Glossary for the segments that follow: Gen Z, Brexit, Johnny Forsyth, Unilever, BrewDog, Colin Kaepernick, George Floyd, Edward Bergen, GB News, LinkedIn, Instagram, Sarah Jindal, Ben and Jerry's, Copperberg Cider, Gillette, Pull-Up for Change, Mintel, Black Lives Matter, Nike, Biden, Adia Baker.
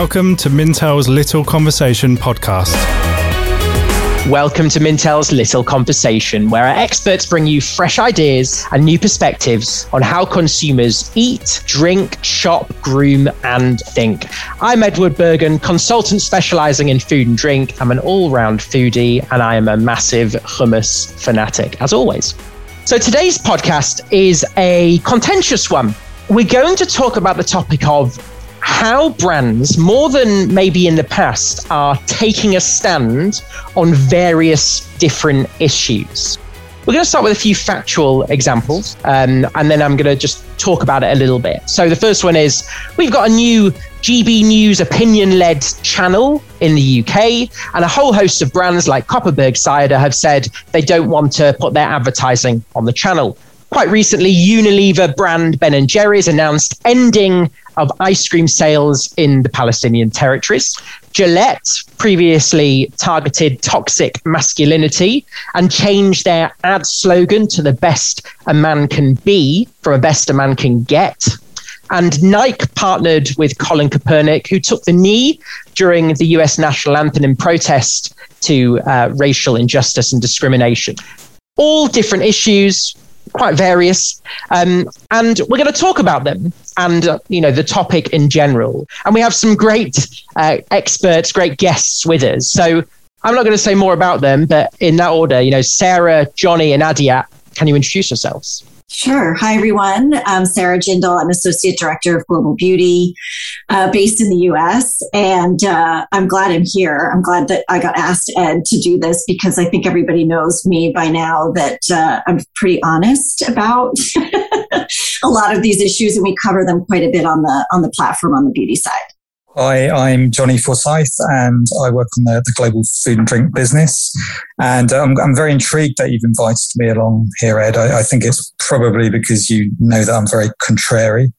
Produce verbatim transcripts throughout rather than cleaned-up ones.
Welcome to Mintel's Little Conversation podcast. Welcome to Mintel's Little Conversation, where our experts bring you fresh ideas and new perspectives on how consumers eat, drink, shop, groom, and think. I'm Edward Bergen, consultant specializing in food and drink. I'm an all-round foodie, and I am a massive hummus fanatic, as always. So today's podcast is a contentious one. We're going to talk about the topic of how brands, more than maybe in the past, are taking a stand on various different issues. We're going to start with a few factual examples, um, and then I'm going to just talk about it a little bit. So the first one is, we've got a new G B News opinion-led channel in the U K, and a whole host of brands like Copperberg Cider have said they don't want to put their advertising on the channel. Quite recently, Unilever brand Ben and Jerry's announced ending of ice cream sales in the Palestinian territories. Gillette previously targeted toxic masculinity and changed their ad slogan to the best a man can be from a best a man can get. And Nike partnered with Colin Kaepernick, who took the knee during the U S national anthem in protest to uh, racial injustice and discrimination. All different issues, quite various. Um, and we're going to talk about them and, uh, you know, the topic in general. And we have some great uh, experts, great guests with us. So I'm not going to say more about them, but in that order, you know, Sarah, Johnny and Adia, can you introduce yourselves? Sure. Hi, everyone. I'm Sarah Jindal. I'm Associate Director of Global Beauty uh, based in the U S. And uh, I'm glad I'm here. I'm glad that I got asked, Ed, to do this because I think everybody knows me by now that uh, I'm pretty honest about a lot of these issues. And we cover them quite a bit on the on the platform on the beauty side. Hi, I'm Johnny Forsyth and I work on the, the global food and drink business. And I'm, I'm very intrigued that you've invited me along here, Ed. I, I think it's probably because you know that I'm very contrary.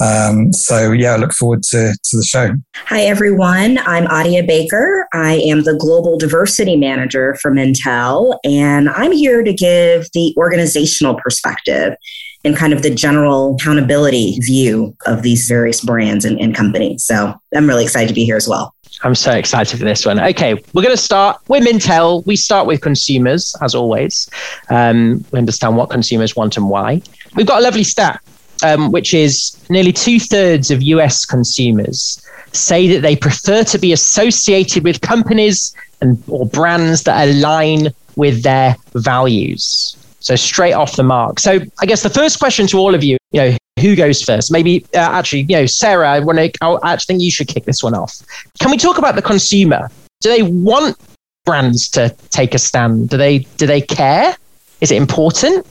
Um, so yeah, I look forward to, to the show. Hi, everyone. I'm Adia Baker. I am the Global Diversity Manager for Mintel, and I'm here to give the organizational perspective and kind of the general accountability view of these various brands and, and companies. So I'm really excited to be here as well. I'm so excited for this one. Okay, we're going to start with Mintel. We start with consumers, as always. Um, we understand what consumers want and why. We've got a lovely stat, um, which is nearly two-thirds of U S consumers say that they prefer to be associated with companies and or brands that align with their values. So straight off the mark. So I guess the first question to all of you, you know, who goes first? Maybe uh, actually, you know, Sarah, I want to. I actually think you should kick this one off. Can we talk about the consumer? Do they want brands to take a stand? Do they? Do they care? Is it important?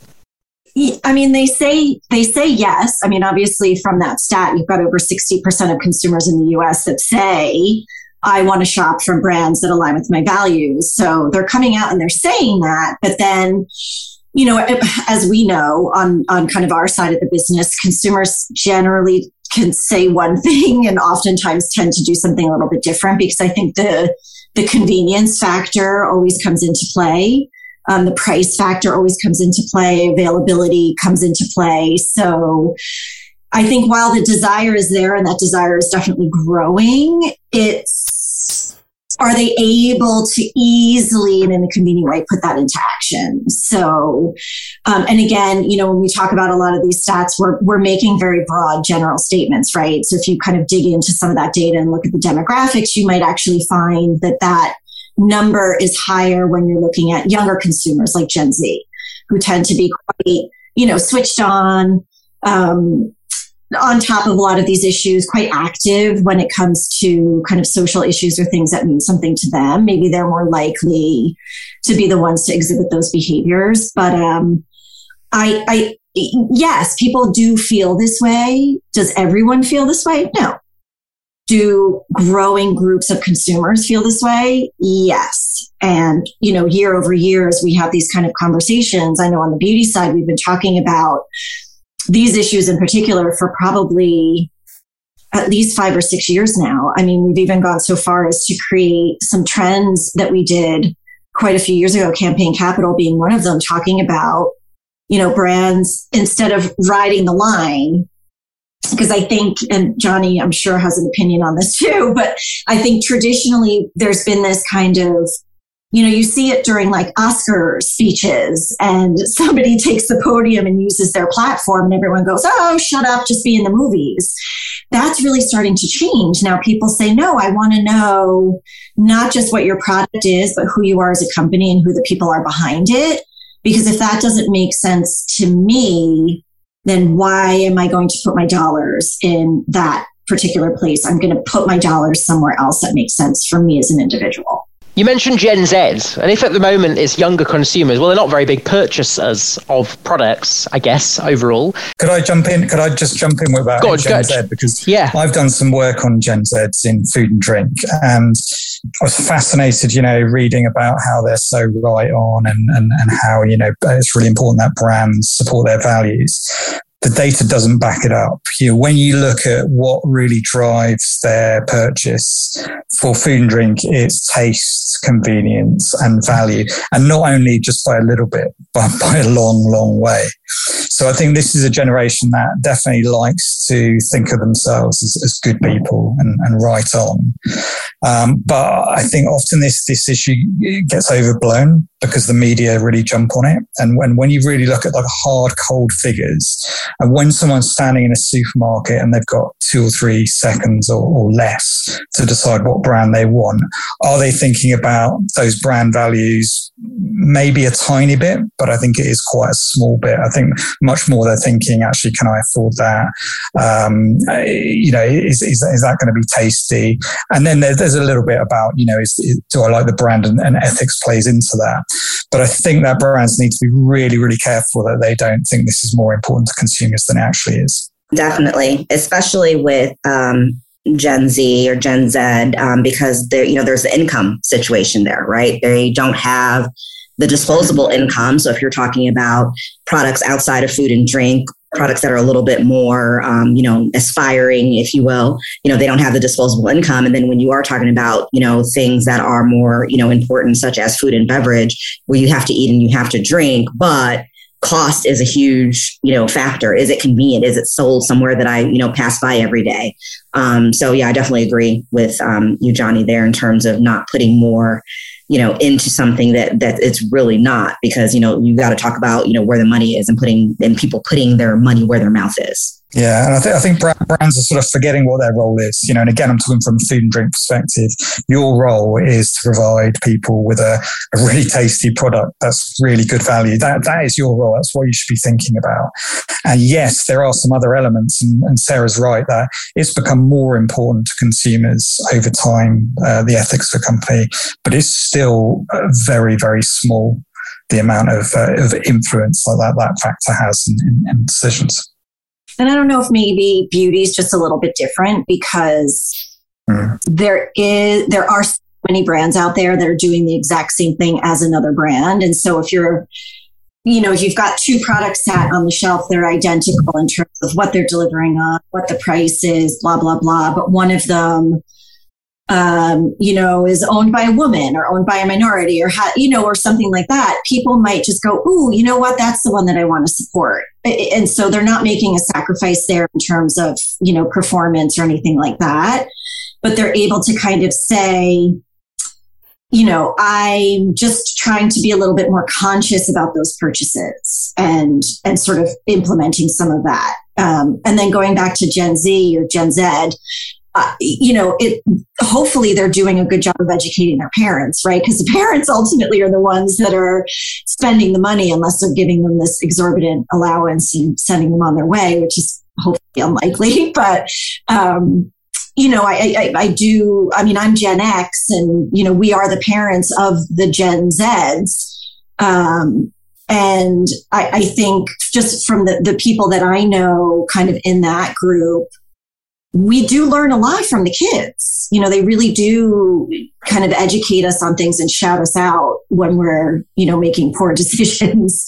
I mean, they say they say yes. I mean, obviously, from that stat, you've got over sixty percent of consumers in the U S that say, I want to shop from brands that align with my values. So they're coming out and they're saying that, but then, you know, as we know on, on kind of our side of the business, consumers generally can say one thing and oftentimes tend to do something a little bit different because I think the, the convenience factor always comes into play. Um, the price factor always comes into play. Availability comes into play. So I think while the desire is there and that desire is definitely growing, it's, are they able to easily and in a convenient way put that into action? So, um, and again, you know, when we talk about a lot of these stats, we're, we're making very broad general statements, right? So if you kind of dig into some of that data and look at the demographics, you might actually find that that number is higher when you're looking at younger consumers like Gen Z, who tend to be quite, you know, switched on, um, on top of a lot of these issues, quite active when it comes to kind of social issues or things that mean something to them. Maybe they're more likely to be the ones to exhibit those behaviors. But um, I, I, yes, people do feel this way. Does everyone feel this way? No. Do growing groups of consumers feel this way? Yes. And, you know, year over year, as we have these kind of conversations, I know on the beauty side, we've been talking about these issues in particular for probably at least five or six years now. I mean, we've even gone so far as to create some trends that we did quite a few years ago, Campaign Capital being one of them, talking about, you know, brands instead of riding the line, because I think, and Johnny, I'm sure, has an opinion on this too, but I think traditionally there's been this kind of, you know, you see it during like Oscar speeches and somebody takes the podium and uses their platform and everyone goes, oh, shut up, just be in the movies. That's really starting to change. Now people say, no, I want to know not just what your product is, but who you are as a company and who the people are behind it. Because if that doesn't make sense to me, then why am I going to put my dollars in that particular place? I'm going to put my dollars somewhere else that makes sense for me as an individual. You mentioned Gen Z, and if at the moment it's younger consumers, well, they're not very big purchasers of products, I guess, overall. Could I jump in? Could I just jump in with that Gen God. Z? Because yeah. I've done some work on Gen Zs in food and drink, and I was fascinated, you know, reading about how they're so right on and, and, and how, you know, it's really important that brands support their values. The data doesn't back it up. You know, when you look at what really drives their purchase for food and drink, it's taste, convenience, and value. And not only just by a little bit, but by a long, long way. So I think this is a generation that definitely likes to think of themselves as, as good people and, and right on. Um, but I think often this, this issue gets overblown because the media really jump on it. And when, when you really look at like hard, cold figures, and when someone's standing in a supermarket and they've got two or three seconds or, or less to decide what brand they want, are they thinking about those brand values? Maybe a tiny bit, but I think it is quite a small bit. I think much more they're thinking, actually, can I afford that? Um, you know, is, is, is that going to be tasty? And then there's, there's a little bit about, you know, is, is, do I like the brand? And, and ethics plays into that. But I think that brands need to be really, really careful that they don't think this is more important to consumers than it actually is. Definitely, especially with um, Gen Z or Gen Z, um, because there, you know, there's the income situation there, right? They don't have the disposable income. So if you're talking about products outside of food and drink, products that are a little bit more, um, you know, aspiring, if you will, you know, they don't have the disposable income. And then when you are talking about, you know, things that are more, you know, important, such as food and beverage, where you have to eat and you have to drink, but cost is a huge, you know, factor. Is it convenient? Is it sold somewhere that I, you know, pass by every day? Um, so yeah, I definitely agree with um, you, Johnny, there in terms of not putting more, you know, into something that, that it's really not, because, you know, you got to talk about, you know, where the money is and putting and people putting their money where their mouth is. Yeah. And I, th- I think brands are sort of forgetting what their role is, you know, and again, I'm talking from a food and drink perspective. Your role is to provide people with a, a really tasty product that's really good value. That That is your role. That's what you should be thinking about. And yes, there are some other elements, and, and Sarah's right, that it's become more important to consumers over time, uh, the ethics of a company, but it's still very, very small, the amount of, uh, of influence that that, that factor has in, in, in decisions. And I don't know if maybe beauty is just a little bit different because mm. there is there are so many brands out there that are doing the exact same thing as another brand. And so if you're, you know, if you've got two products sat on the shelf, they're identical in terms of what they're delivering on, what the price is, blah, blah, blah. But one of them, um, you know, is owned by a woman or owned by a minority or, ha- you know, or something like that. People might just go, ooh, you know what? That's the one that I want to support. And so they're not making a sacrifice there in terms of, you know, performance or anything like that. But they're able to kind of say, you know, I'm just trying to be a little bit more conscious about those purchases and and sort of implementing some of that. Um, and then going back to Gen Z or Gen Z, Uh, you know, it. Hopefully they're doing a good job of educating their parents, right? Because the parents ultimately are the ones that are spending the money unless they're giving them this exorbitant allowance and sending them on their way, which is hopefully unlikely. But, um, you know, I, I, I do, I mean, I'm Gen X and, you know, we are the parents of the Gen Zs. Um, and I, I think just from the, the people that I know kind of in that group, we do learn a lot from the kids. You know, they really do kind of educate us on things and shout us out when we're, you know, making poor decisions.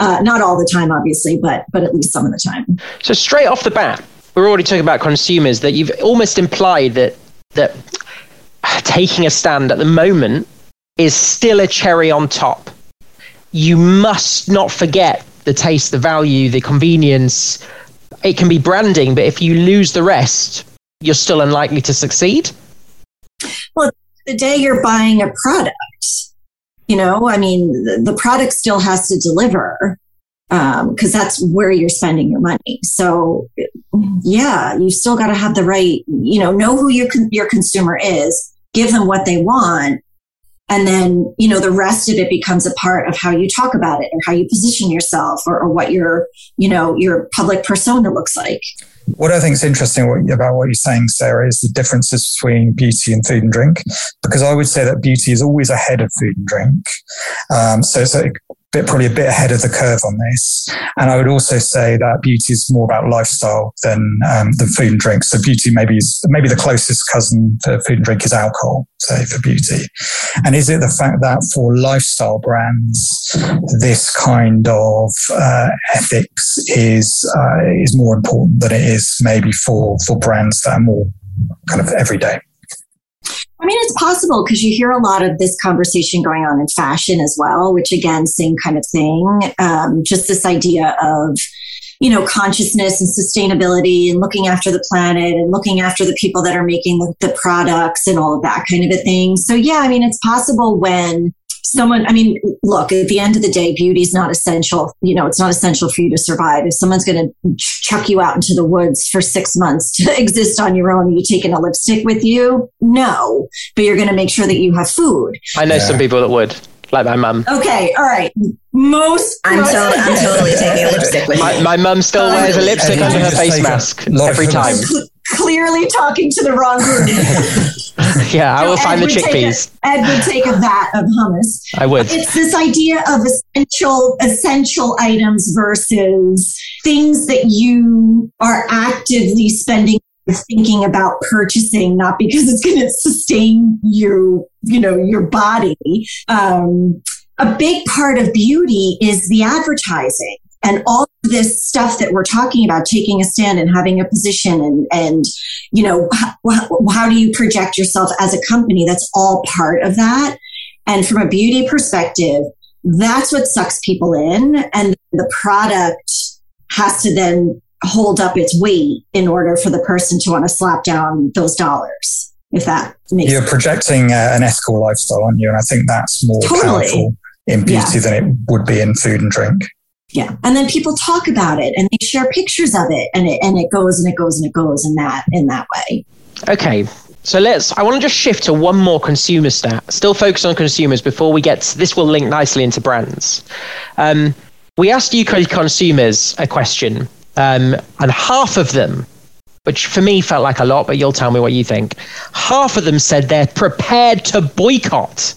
Uh, not all the time, obviously, but but at least some of the time. So straight off the bat, we're already talking about consumers, that you've almost implied that that taking a stand at the moment is still a cherry on top. You must not forget the taste, the value, the convenience, it can be branding, but if you lose the rest, you're still unlikely to succeed. Well, the day you're buying a product, you know, I mean, the product still has to deliver, um, because that's where you're spending your money. So, yeah, you still got to have the right, you know, know who your con- your consumer is, give them what they want. And then, you know, the rest of it becomes a part of how you talk about it or how you position yourself, or, or what your, you know, your public persona looks like. What I think is interesting about what you're saying, Sarah, is the differences between beauty and food and drink, because I would say that beauty is always ahead of food and drink. Um, so it's a bit, probably a bit ahead of the curve on this. And I would also say that beauty is more about lifestyle than, um, than food and drink. So beauty maybe is, maybe the closest cousin to food and drink is alcohol, say, for beauty. And is it the fact that for lifestyle brands, this kind of uh, ethics is uh, is more important than it is maybe for, for brands that are more kind of everyday? I mean, it's possible, because you hear a lot of this conversation going on in fashion as well, which again, same kind of thing. Um, just this idea of, you know, consciousness and sustainability and looking after the planet and looking after the people that are making the, the products and all of that kind of a thing. So, yeah, I mean, it's possible when someone, I mean, look, at the end of the day, beauty is not essential. You know, it's not essential for you to survive. If someone's going to chuck you out into the woods for six months to exist on your own, are you taking a lipstick with you? No, but you're going to make sure that you have food. I know yeah. some people that would. Like my mum. Okay, all right. Most I'm, most so, I'm totally taking a lipstick with my, my mum still um, wears a lipstick under her face mask every time. Cl- clearly talking to the wrong group. yeah, I will so find Ed the chickpeas. A, Ed would take a vat of hummus. I would. It's this idea of essential essential items versus things that you are actively spending, thinking about purchasing, not because it's going to sustain you, you know, your body. Um, a big part of beauty is the advertising and all of this stuff that we're talking about, taking a stand and having a position and, and, you know, how, how do you project yourself as a company? That's all part of that. And from a beauty perspective, that's what sucks people in. And the product has to then hold up its weight in order for the person to want to slap down those dollars, if that makes You're sense. You're projecting uh, an ethical lifestyle, aren't you? And I think that's more totally. powerful in beauty yeah. than it would be in food and drink. Yeah. And then people talk about it and they share pictures of it, and it and it goes and it goes and it goes in that in that way. Okay. So let's, I want to just shift to one more consumer stat, still focus on consumers before we get to, this will link nicely into brands. Um, we asked U K consumers a question. Um, and half of them, which for me felt like a lot, but you'll tell me what you think. Half of them said they're prepared to boycott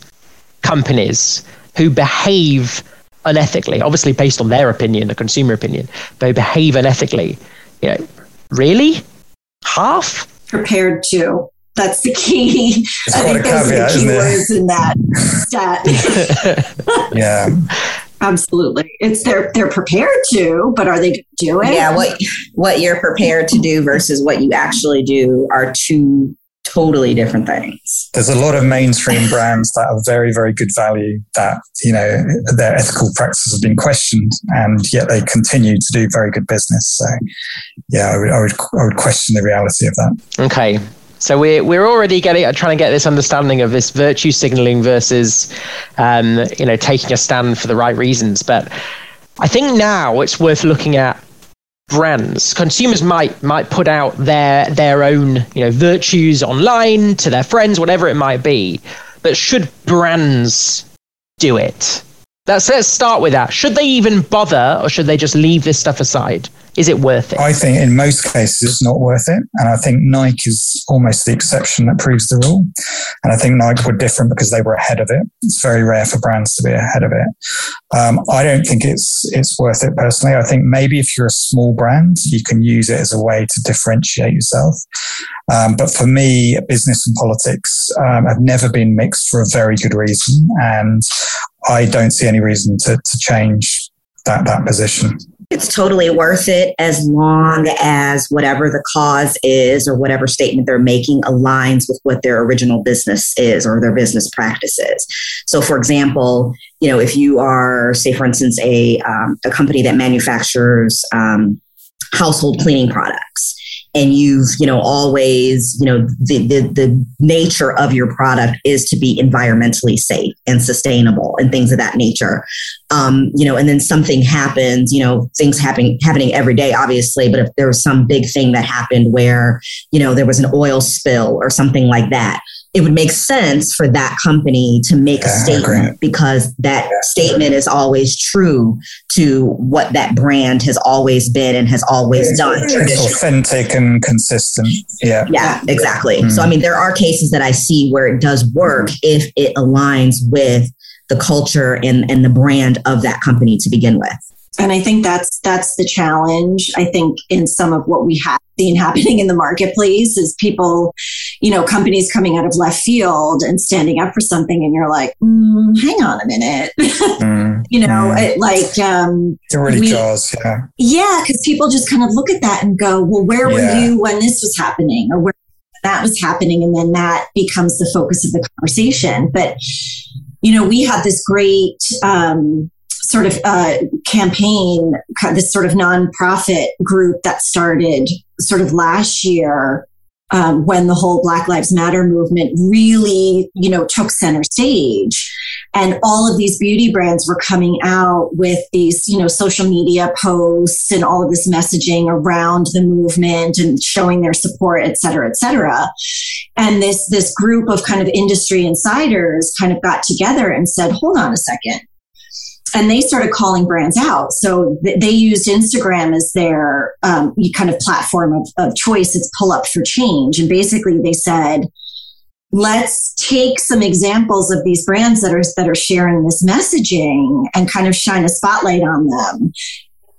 companies who behave unethically, obviously based on their opinion, the consumer opinion, they behave unethically. You know, really? Half? Prepared to. That's the key. It's I think those caveat, are the key words in that stat. yeah. Absolutely. It's they're they're prepared to, but are they going to do it? Yeah, what what you're prepared to do versus what you actually do are two totally different things. There's a lot of mainstream brands that are very, very good value that, you know, their ethical practices have been questioned, and yet they continue to do very good business. So, yeah, I would I would, I would question the reality of that. Okay. So we're we're already getting trying to get this understanding of this virtue signaling versus, um, you know, taking a stand for the right reasons. But I think now it's worth looking at brands. Consumers might might put out their their own, you know, virtues online to their friends, whatever it might be. But should brands do it? That's, let's start with that. Should they even bother, or should they just leave this stuff aside? Is it worth it? I think in most cases it's not worth it. And I think Nike is almost the exception that proves the rule. And I think Nike were different because they were ahead of it. It's very rare for brands to be ahead of it. Um, I don't think it's it's worth it personally. I think maybe if you're a small brand, you can use it as a way to differentiate yourself. Um, but for me, business and politics um, have never been mixed for a very good reason. And I don't see any reason to, to change that that position. It's totally worth it as long as whatever the cause is or whatever statement they're making aligns with what their original business is or their business practices. So, for example, you know, if you are, say, for instance, a um, a company that manufactures um, household cleaning products. And you've, you know, always, you know, the, the the nature of your product is to be environmentally safe and sustainable and things of that nature. Um, you know, and then something happens, you know, things happen, happening every day, obviously. But if there was some big thing that happened where, you know, there was an oil spill or something like that, it would make sense for that company to make yeah, a statement because that yeah, statement is always true to what that brand has always been and has always it's, done. It's authentic and consistent. Yeah. Yeah, exactly. Mm. So, I mean, there are cases that I see where it does work mm. if it aligns with the culture and, and the brand of that company to begin with. And I think that's that's the challenge. I think in some of what we have seen happening in the marketplace is people, you know, companies coming out of left field and standing up for something, and you're like, mm, hang on a minute, mm, you know, yeah. it, like um, it really we, does, yeah, yeah, because people just kind of look at that and go, well, where were yeah. you when this was happening, or where that was happening, and then that becomes the focus of the conversation. But you know, we had this great. Um, sort of uh, campaign, this sort of nonprofit group that started sort of last year um, when the whole Black Lives Matter movement really, you know, took center stage. And all of these beauty brands were coming out with these, you know, social media posts and all of this messaging around the movement and showing their support, et cetera, et cetera. And this, this group of kind of industry insiders kind of got together and said, hold on a second. And they started calling brands out. So th- they used Instagram as their um, kind of platform of, of choice. It's Pull-Up for Change. And basically they said, let's take some examples of these brands that are, that are sharing this messaging and kind of shine a spotlight on them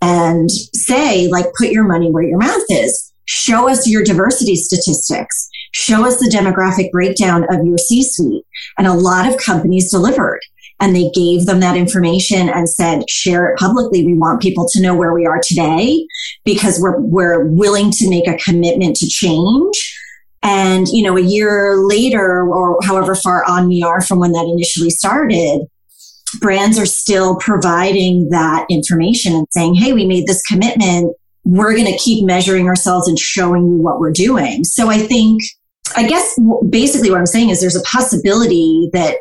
and say, like, put your money where your mouth is. Show us your diversity statistics. Show us the demographic breakdown of your C-suite. And a lot of companies delivered. And they gave them that information and said, share it publicly. We want people to know where we are today because we're we're willing to make a commitment to change. And, you know, a year later or however far on we are from when that initially started, brands are still providing that information and saying, hey, we made this commitment. We're going to keep measuring ourselves and showing you what we're doing. So I think, I guess basically what I'm saying is there's a possibility that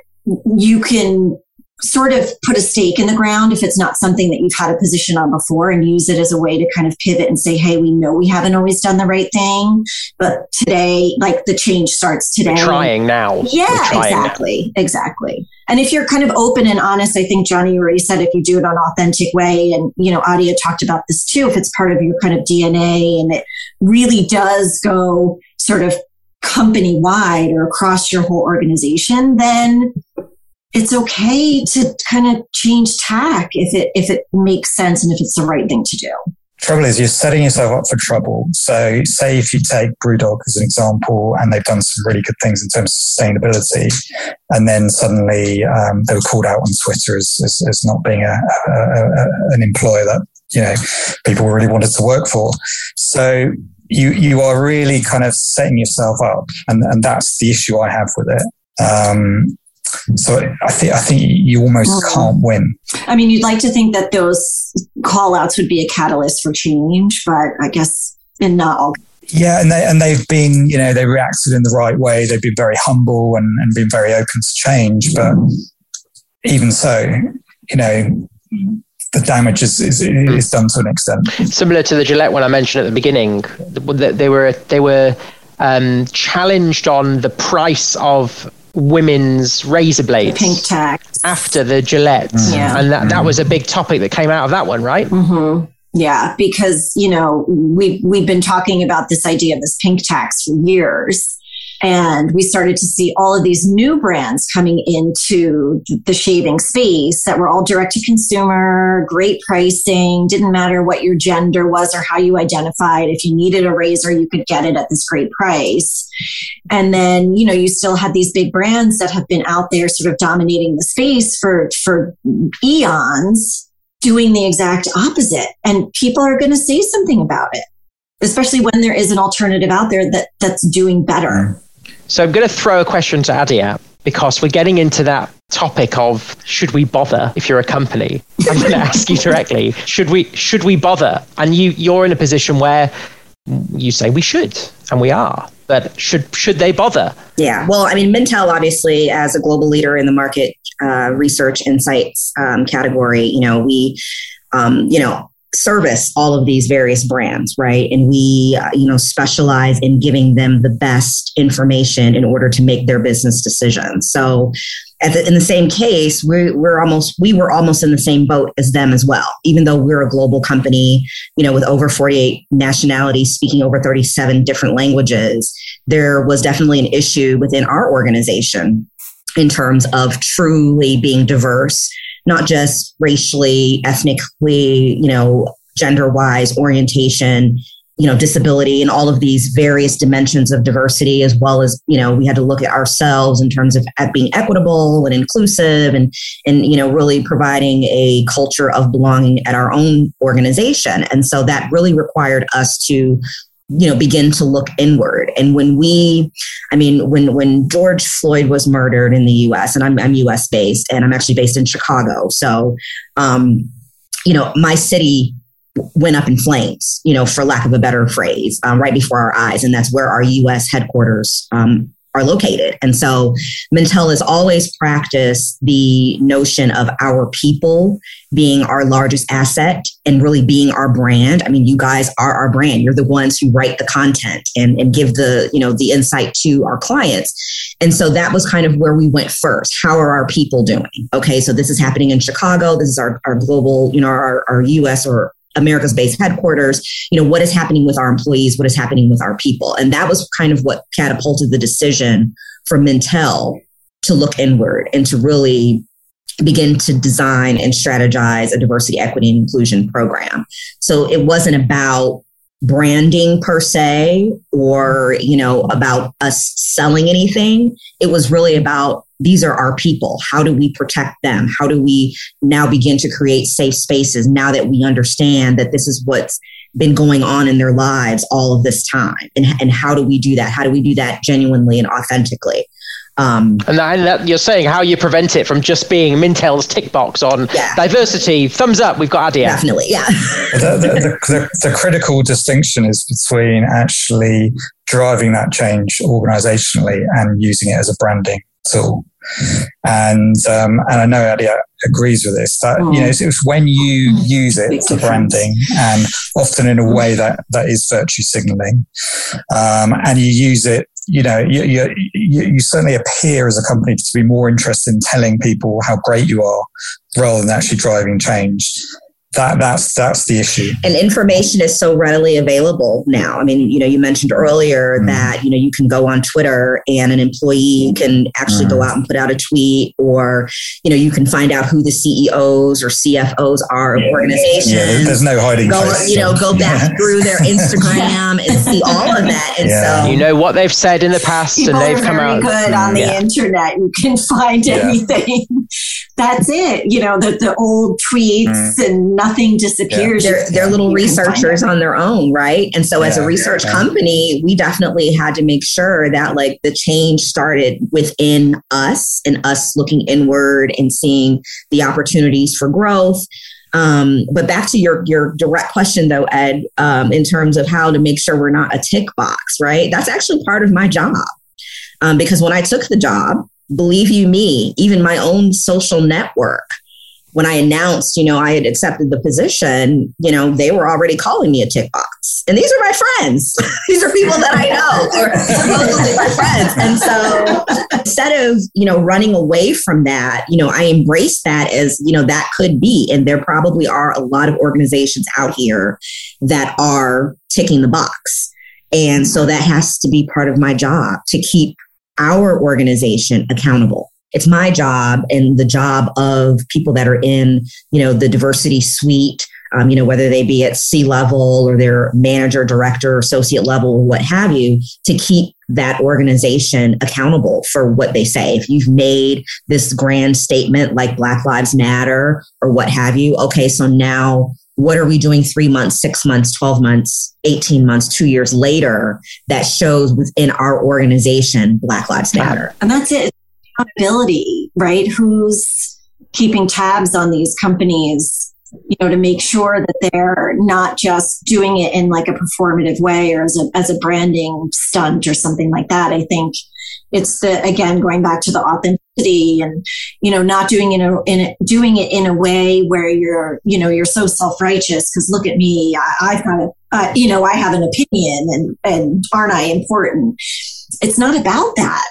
you can sort of put a stake in the ground if it's not something that you've had a position on before and use it as a way to kind of pivot and say, hey, we know we haven't always done the right thing, but today, like the change starts today. We're trying now. Yeah, trying exactly. Now. Exactly. And if you're kind of open and honest, I think Johnny already said, if you do it on an authentic way, and, you know, Adia talked about this too, if it's part of your kind of D N A and it really does go sort of company wide or across your whole organization, then it's okay to kind of change tack if it if it makes sense and if it's the right thing to do. Trouble is, you're setting yourself up for trouble. So, say if you take BrewDog as an example, and they've done some really good things in terms of sustainability, and then suddenly um, they were called out on Twitter as as, as not being a, a, a an employer that, you know, people really wanted to work for. So. You you are really kind of setting yourself up, and, and that's the issue I have with it. Um, so I think I think you almost mm-hmm. can't win. I mean, you'd like to think that those call-outs would be a catalyst for change, but I guess in not all. Yeah, and they and they've been, you know, they reacted in the right way. They've been very humble and, and been very open to change. But even so, you know. The damage is, is is done to an extent. Similar to the Gillette one I mentioned at the beginning, they were they were um, challenged on the price of women's razor blades, the pink tax, after the Gillette, mm. yeah. and that, that was a big topic that came out of that one, right? Mm-hmm. Yeah, because you know we we've been talking about this idea of this pink tax for years. And we started to see all of these new brands coming into the shaving space that were all direct to consumer, great pricing, didn't matter what your gender was or how you identified. If you needed a razor, you could get it at this great price. And then, you know, you still had these big brands that have been out there sort of dominating the space for, for eons, doing the exact opposite. And people are going to say something about it, especially when there is an alternative out there that, that's doing better. So I'm going to throw a question to Adia. because we're getting into that topic of should we bother if you're a company. I'm going to ask you directly, should we should we bother? And you, you're in a position where you say we should, and we are. But should should they bother? Yeah. Well, I mean, Mintel, obviously, as a global leader in the market uh, research insights um, category, you know, we, um, you know, service all of these various brands, right? And we, uh, you know, specialize in giving them the best information in order to make their business decisions. So at the, in the same case, we, we're almost, we were almost in the same boat as them as well, even though we're a global company, you know, with over forty-eight nationalities, speaking over thirty-seven different languages. There was definitely an issue within our organization in terms of truly being diverse, not just racially, ethnically, you know, gender-wise, orientation, you know, disability, and all of these various dimensions of diversity, as well as, you know, we had to look at ourselves in terms of at being equitable and inclusive and, and, you know, really providing a culture of belonging at our own organization. And so that really required us to, you know, begin to look inward. And when we, I mean, when, when George Floyd was murdered in the U S, and I'm, I'm U S based, and I'm actually based in Chicago. So, um, you know, my city went up in flames, you know, for lack of a better phrase, um, right before our eyes. And that's where our U S headquarters um, are located. And so Mintel has always practiced the notion of our people being our largest asset and really being our brand. I mean, you guys are our brand. You're the ones who write the content and, and give the, you know, the insight to our clients. And so that was kind of where we went first. How are our people doing? Okay, so this is happening in Chicago. This is our, our global, you know, our, our U S or America's based headquarters. You know, what is happening with our employees? What is happening with our people? And that was kind of what catapulted the decision for Mintel to look inward and to really begin to design and strategize a diversity, equity, and inclusion program. So it wasn't about branding per se, or, you know, about us selling anything. It was really about, these are our people. How do we protect them? How do we now begin to create safe spaces now that we understand that this is what's been going on in their lives all of this time? And, and how do we do that? How do we do that genuinely and authentically? Um, and that, you're saying how you prevent it from just being Mintel's tick box on yeah. diversity. Thumbs up. We've got Adia. Definitely, yeah. the, the, the, the critical distinction is between actually driving that change organisationally and using it as a branding tool. And um, and I know Adia agrees with this, that oh. you know, it's, it's when you use it for branding, and often in a way that, that is virtue signaling, um, and you use it, you know, you, you you certainly appear as a company to be more interested in telling people how great you are rather than actually driving change. That that's that's the issue. And information is so readily available now. I mean, you know, you mentioned earlier mm. that, you know, you can go on Twitter and an employee can actually mm. go out and put out a tweet, or, you know, you can find out who the C E Os or C F Os are of yeah. organizations. Yeah, there's no hiding go, place. You know, go back yeah. through their Instagram and see all of that. And yeah. so you know what they've said in the past, and they've come out. People are very good on the yeah. internet. You can find yeah. anything. That's it. You know, the, the old tweets mm. and nothing disappears. Yeah. They're, they're little researchers on their own, right? And so yeah, as a research yeah, yeah. company, we definitely had to make sure that, like, the change started within us and us looking inward and seeing the opportunities for growth. Um, but back to your, your direct question, though, Ed, um, in terms of how to make sure we're not a tick box, right? That's actually part of my job. Um, because when I took the job, believe you me, even my own social network, when I announced, you know, I had accepted the position, you know, they were already calling me a tick box. And these are my friends. These are people that I know are supposedly my friends. And so instead of, you know, running away from that, you know, I embraced that as, you know, that could be. And there probably are a lot of organizations out here that are ticking the box. And so that has to be part of my job, to keep our organization accountable. It's my job and the job of people that are in, you know, the diversity suite, um, you know, whether they be at C-level or their manager, director, associate level, or what have you, to keep that organization accountable for what they say. If you've made this grand statement like Black Lives Matter or what have you, okay, so now what are we doing three months, six months, twelve months, eighteen months, two years later that shows within our organization Black Lives Matter? And that's it. accountability, right? Who's keeping tabs on these companies, you know, to make sure that they're not just doing it in like a performative way or as a as a branding stunt or something like that. I think it's the, again, going back to the authenticity and, you know, not doing it in a, in a, doing it in a way where you're, you know, you're so self-righteous because look at me, I, I've got a, uh, you know, I have an opinion and, and aren't I important? It's not about that.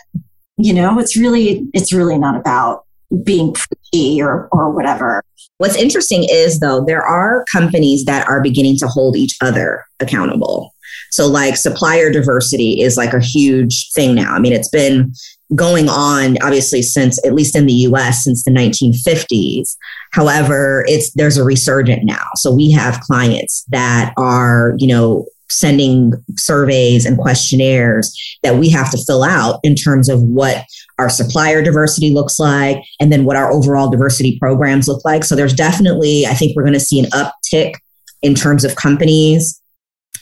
You know, it's really, it's really not about being pretty or, or whatever. What's interesting is though, there are companies that are beginning to hold each other accountable. So like supplier diversity is like a huge thing now. I mean, it's been going on obviously since, at least in the U S, since the nineteen fifties. However, it's, there's a resurgent now. So we have clients that are, you know, sending surveys and questionnaires that we have to fill out in terms of what our supplier diversity looks like and then what our overall diversity programs look like. So there's definitely, I think we're going to see an uptick in terms of companies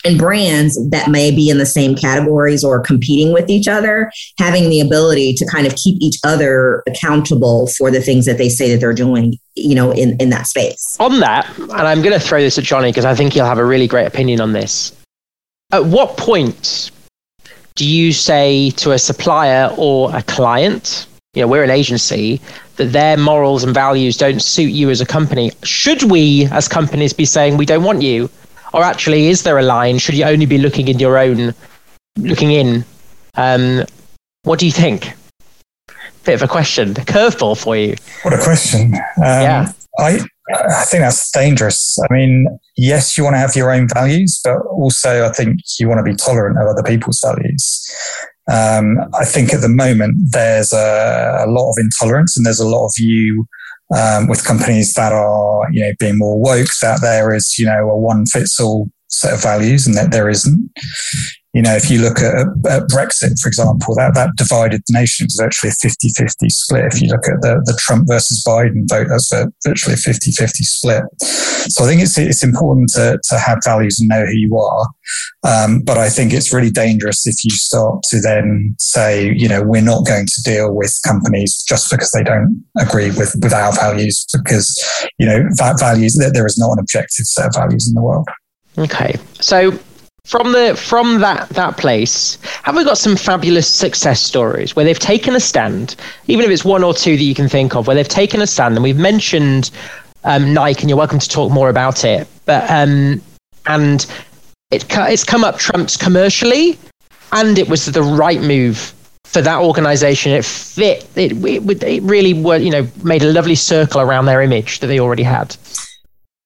and brands that may be in the same categories or competing with each other, having the ability to kind of keep each other accountable for the things that they say that they're doing, you know, in, in that space. On that, and I'm going to throw this at Johnny because I think he'll have a really great opinion on this. At what point do you say to a supplier or a client, you know, we're an agency, that their morals and values don't suit you as a company? Should we as companies be saying we don't want you? Or actually, is there a line? Should you only be looking in your own, looking in? Um, what do you think? Bit of a question, a curveball for you. What a question. Um, yeah. I, I think that's dangerous. I mean, yes, you want to have your own values, but also I think you want to be tolerant of other people's values. Um, I think at the moment, there's a, a lot of intolerance and there's a lot of you Um, with companies that are, you know, being more woke, that there is, you know, a one fits all set of values and that there isn't. You know, if you look at, at Brexit, for example, that, that divided the nation is virtually a fifty-fifty split. If you look at the, the Trump versus Biden vote, that's a virtually a fifty-fifty split. So I think it's it's important to, to have values and know who you are. Um, but I think it's really dangerous if you start to then say, you know, we're not going to deal with companies just because they don't agree with, with our values, because, you know, that values, that there is not an objective set of values in the world. Okay. So From the from that that place, have we got some fabulous success stories where they've taken a stand, even if it's one or two that you can think of, where they've taken a stand? And we've mentioned um, Nike, and you're welcome to talk more about it. But um, and it it's come up trumps commercially, and it was the right move for that organisation. It fit. It it, it really were, you know, made a lovely circle around their image that they already had.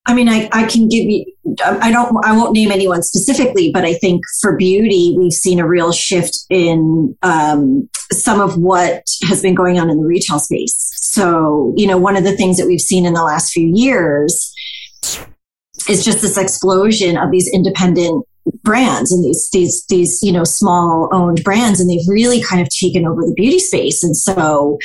I mean, I, I can give you, I don't, I won't name anyone specifically, but I think for beauty, we've seen a real shift in um, some of what has been going on in the retail space. So, you know, one of the things that we've seen in the last few years is just this explosion of these independent brands and these, these, these, you know, small owned brands, and they've really kind of taken over the beauty space. And so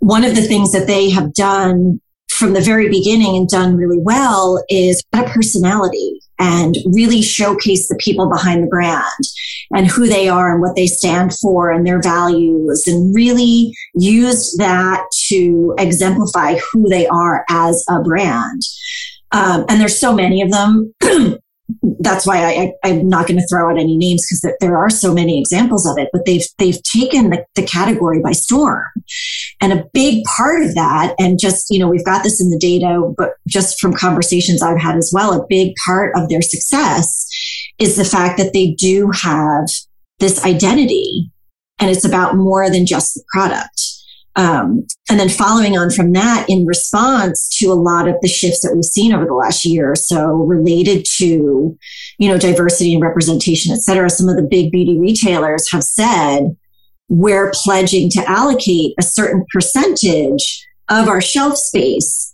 one of the things that they have done from the very beginning and done really well is a personality and really showcase the people behind the brand and who they are and what they stand for and their values, and really used that to exemplify who they are as a brand. Um, and there's so many of them. That's why I, I, I'm not going to throw out any names because there, there are so many examples of it, but they've they've taken the, the category by storm. And a big part of that, and just, you know, we've got this in the data, but just from conversations I've had as well, a big part of their success is the fact that they do have this identity, and it's about more than just the product. Um, and then following on from that, in response to a lot of the shifts that we've seen over the last year or so related to, you know, diversity and representation, et cetera, some of the big beauty retailers have said, we're pledging to allocate a certain percentage of our shelf space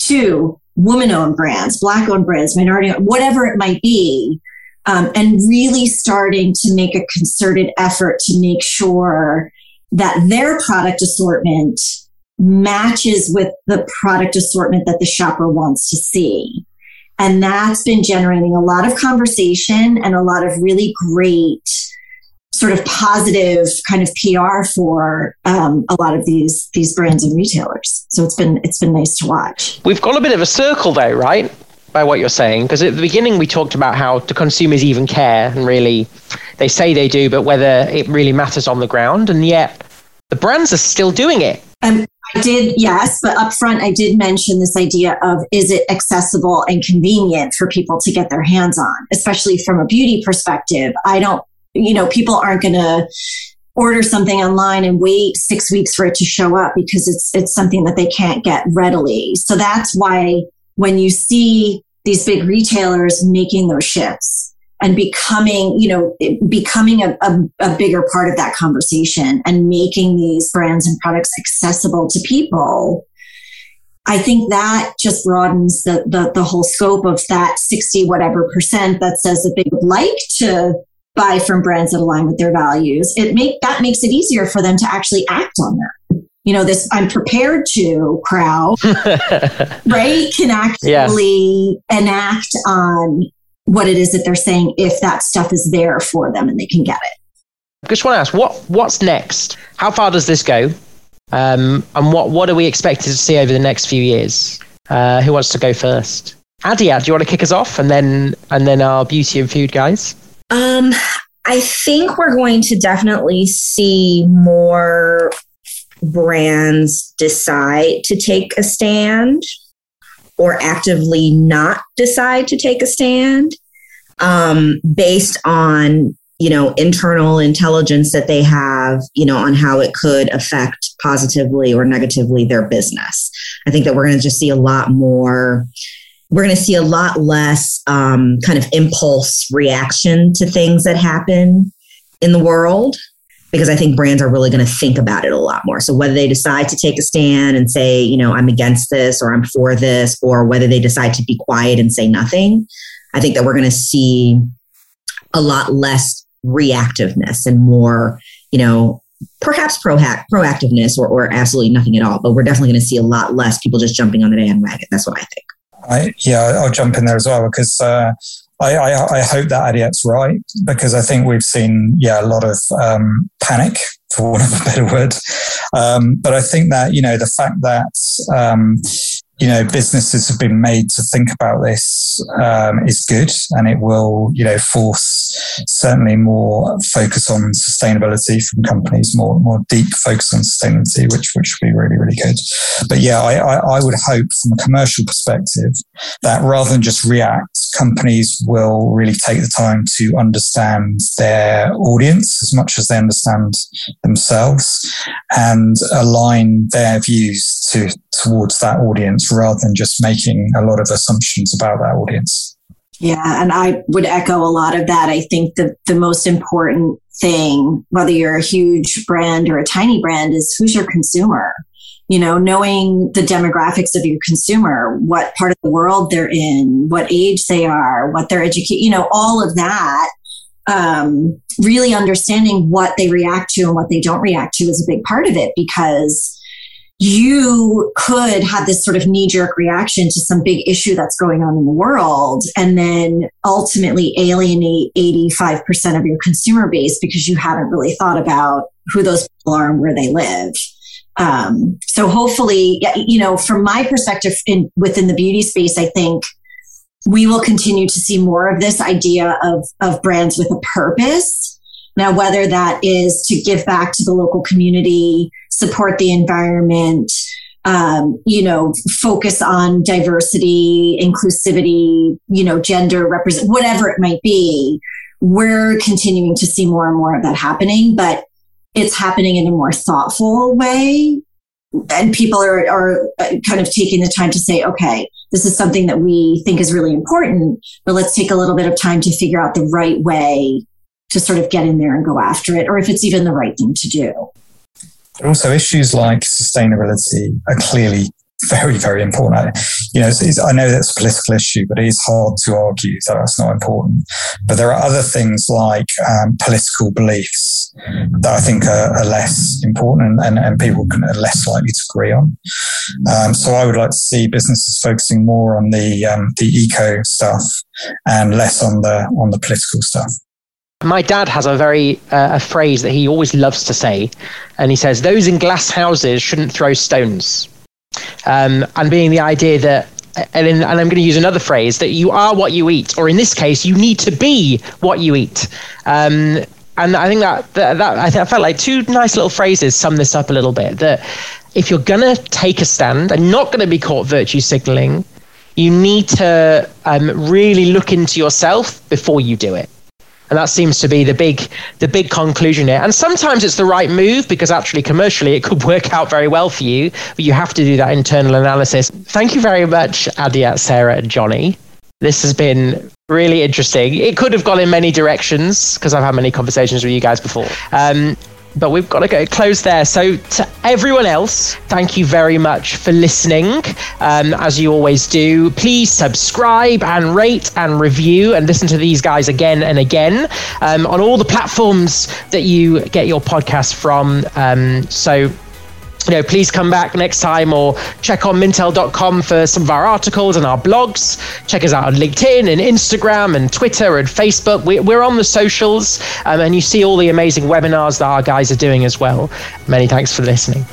to woman-owned brands, Black-owned brands, minority-owned, whatever it might be, um, and really starting to make a concerted effort to make sure that their product assortment matches with the product assortment that the shopper wants to see. And that's been generating a lot of conversation and a lot of really great sort of positive kind of P R for um, a lot of these these brands and retailers. So it's been it's been nice to watch. We've got a bit of a circle there, right? By what you're saying, because at the beginning we talked about how do consumers even care, and really they say they do, but whether it really matters on the ground, and yet the brands are still doing it. Um, I did, yes, but up front I did mention this idea of, is it accessible and convenient for people to get their hands on, especially from a beauty perspective. I don't, you know, people aren't going to order something online and wait six weeks for it to show up because it's it's something that they can't get readily. So that's why when you see these big retailers making those shifts and becoming, you know, becoming a, a, a bigger part of that conversation and making these brands and products accessible to people, I think that just broadens the the, the whole scope of that sixty whatever percent that says that they would like to buy from brands that align with their values. It make that makes it easier for them to actually act on that. You know, this I'm prepared to crowd, right, can actually yeah. enact on what it is that they're saying if that stuff is there for them and they can get it. I just want to ask, what what's next? How far does this go? Um, and what, what are we expected to see over the next few years? Uh, who wants to go first? Adia, do you want to kick us off? And then and then our beauty and food guys? Um, I think we're going to definitely see more brands decide to take a stand or actively not decide to take a stand um, based on, you know, internal intelligence that they have, you know, on how it could affect positively or negatively their business. I think that we're going to just see a lot more, we're going to see a lot less um, kind of impulse reaction to things that happen in the world, because I think brands are really going to think about it a lot more. So whether they decide to take a stand and say, you know, I'm against this or I'm for this, or whether they decide to be quiet and say nothing, I think that we're going to see a lot less reactiveness and more, you know, perhaps proact- proactiveness or, or absolutely nothing at all. But we're definitely going to see a lot less people just jumping on the bandwagon. That's what I think. I, yeah, I'll jump in there as well, because uh, I, I, I hope that Adiette's right, because I think we've seen, yeah, a lot of um, panic, for want of a better word. Um, but I think that, you know, the fact that, um, you know, businesses have been made to think about this um, is good, and it will, you know, force certainly more focus on sustainability from companies, more more deep focus on sustainability, which which would be really, really good. But yeah, I, I, I would hope from a commercial perspective that rather than just react, companies will really take the time to understand their audience as much as they understand themselves and align their views to towards that audience rather than just making a lot of assumptions about that audience. Yeah, and I would echo a lot of that. I think the, the most important thing, whether you're a huge brand or a tiny brand, is who's your consumer? You know, knowing the demographics of your consumer, what part of the world they're in, what age they are, what their education, you know, all of that. Um, really understanding what they react to and what they don't react to is a big part of it, because you could have this sort of knee-jerk reaction to some big issue that's going on in the world and then ultimately alienate eighty-five percent of your consumer base because you haven't really thought about who those people are and where they live. Um, so hopefully, you know, from my perspective in, within the beauty space, I think we will continue to see more of this idea of, of brands with a purpose. Now, whether that is to give back to the local community, support the environment, um, you know, focus on diversity, inclusivity, you know, gender represent, whatever it might be, we're continuing to see more and more of that happening, but it's happening in a more thoughtful way. And people are, are kind of taking the time to say, okay, this is something that we think is really important, but let's take a little bit of time to figure out the right way to sort of get in there and go after it, or if it's even the right thing to do. But also issues like sustainability are clearly very, very important. You know, it's, it's, I know that's a political issue, but it is hard to argue that that's not important. But there are other things like um, political beliefs that I think are, are less important and, and people are less likely to agree on. Um, so I would like to see businesses focusing more on the um, the eco stuff and less on the on the political stuff. My dad has a very uh, a phrase that he always loves to say, and he says, "Those in glass houses shouldn't throw stones." Um, and being the idea that, and, in, and I'm going to use another phrase, that you are what you eat, or in this case, you need to be what you eat. Um, and I think that, that, that I, think I felt like two nice little phrases sum this up a little bit, that if you're going to take a stand and not going to be caught virtue signaling, you need to um, really look into yourself before you do it. And that seems to be the big the big conclusion here. And sometimes it's the right move, because actually commercially it could work out very well for you, but you have to do that internal analysis. Thank you very much, Adia, Sarah and Johnny. This has been really interesting. It could have gone in many directions, because I've had many conversations with you guys before. Um, but we've got to go close there. So to everyone else, thank you very much for listening. Um, as you always do, please subscribe and rate and review and listen to these guys again and again um, on all the platforms that you get your podcast from. Um, so, you know, please come back next time, or check on mintel dot com for some of our articles and our blogs. Check us out on LinkedIn and Instagram and Twitter and Facebook. We, we're on the socials, um, and you see all the amazing webinars that our guys are doing as well. Many thanks for listening.